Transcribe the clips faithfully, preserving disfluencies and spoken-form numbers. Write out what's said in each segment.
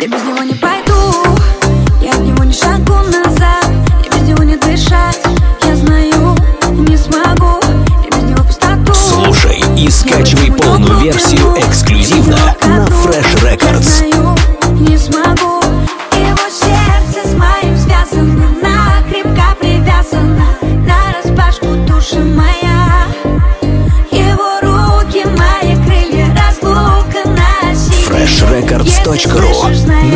Я без него не пойду, я от него ни шагу назад. Я без него не дышать, я знаю, не смогу. Я без него пустоту. Слушай и скачивай полную версию эксклюзивно на Fresh Records. Я знаю, не смогу. Его сердце с моим связано, накрепко привязано, нараспашку души моя. Его руки мои крылья, разлука на силе. Fresh Records точка ру.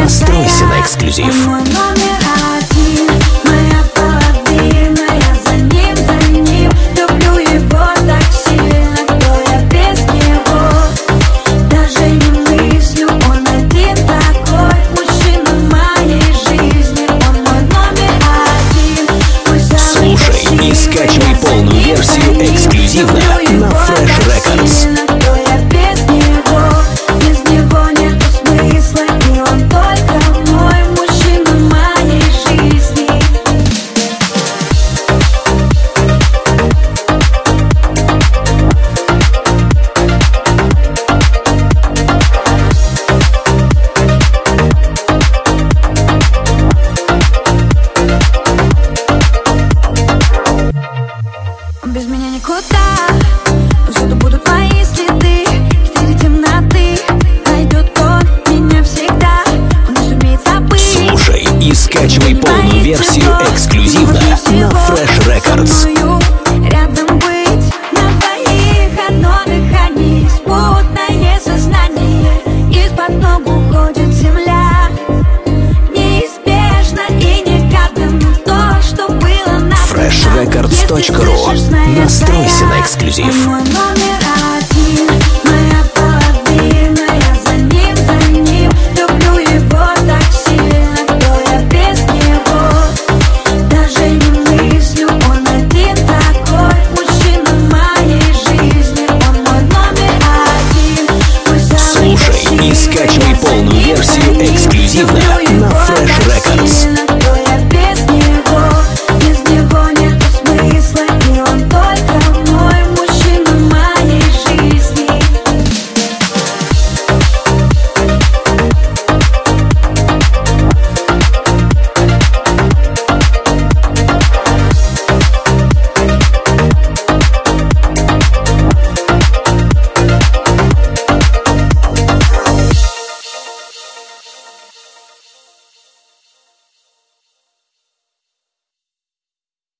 Настройся на эксклюзив. Слушай и скачивай полную версию эксклюзивно на Fresh Records. Без меня никуда, но всюду будут мои следы. Среди темноты найдет он меня всегда. Он не сумеет забыть. Слушай и скачивай полную версию эксклюзивно на Fresh Records. Рядом быть на твоих одно дыхание, спутное сознание, из-под ног уходит земля. Неизбежно и некогда то, что было на Fresh Records точка ру. Настройся на эксклюзив. Слушай и скачивай полную версию эксклюзивно на Fresh Records.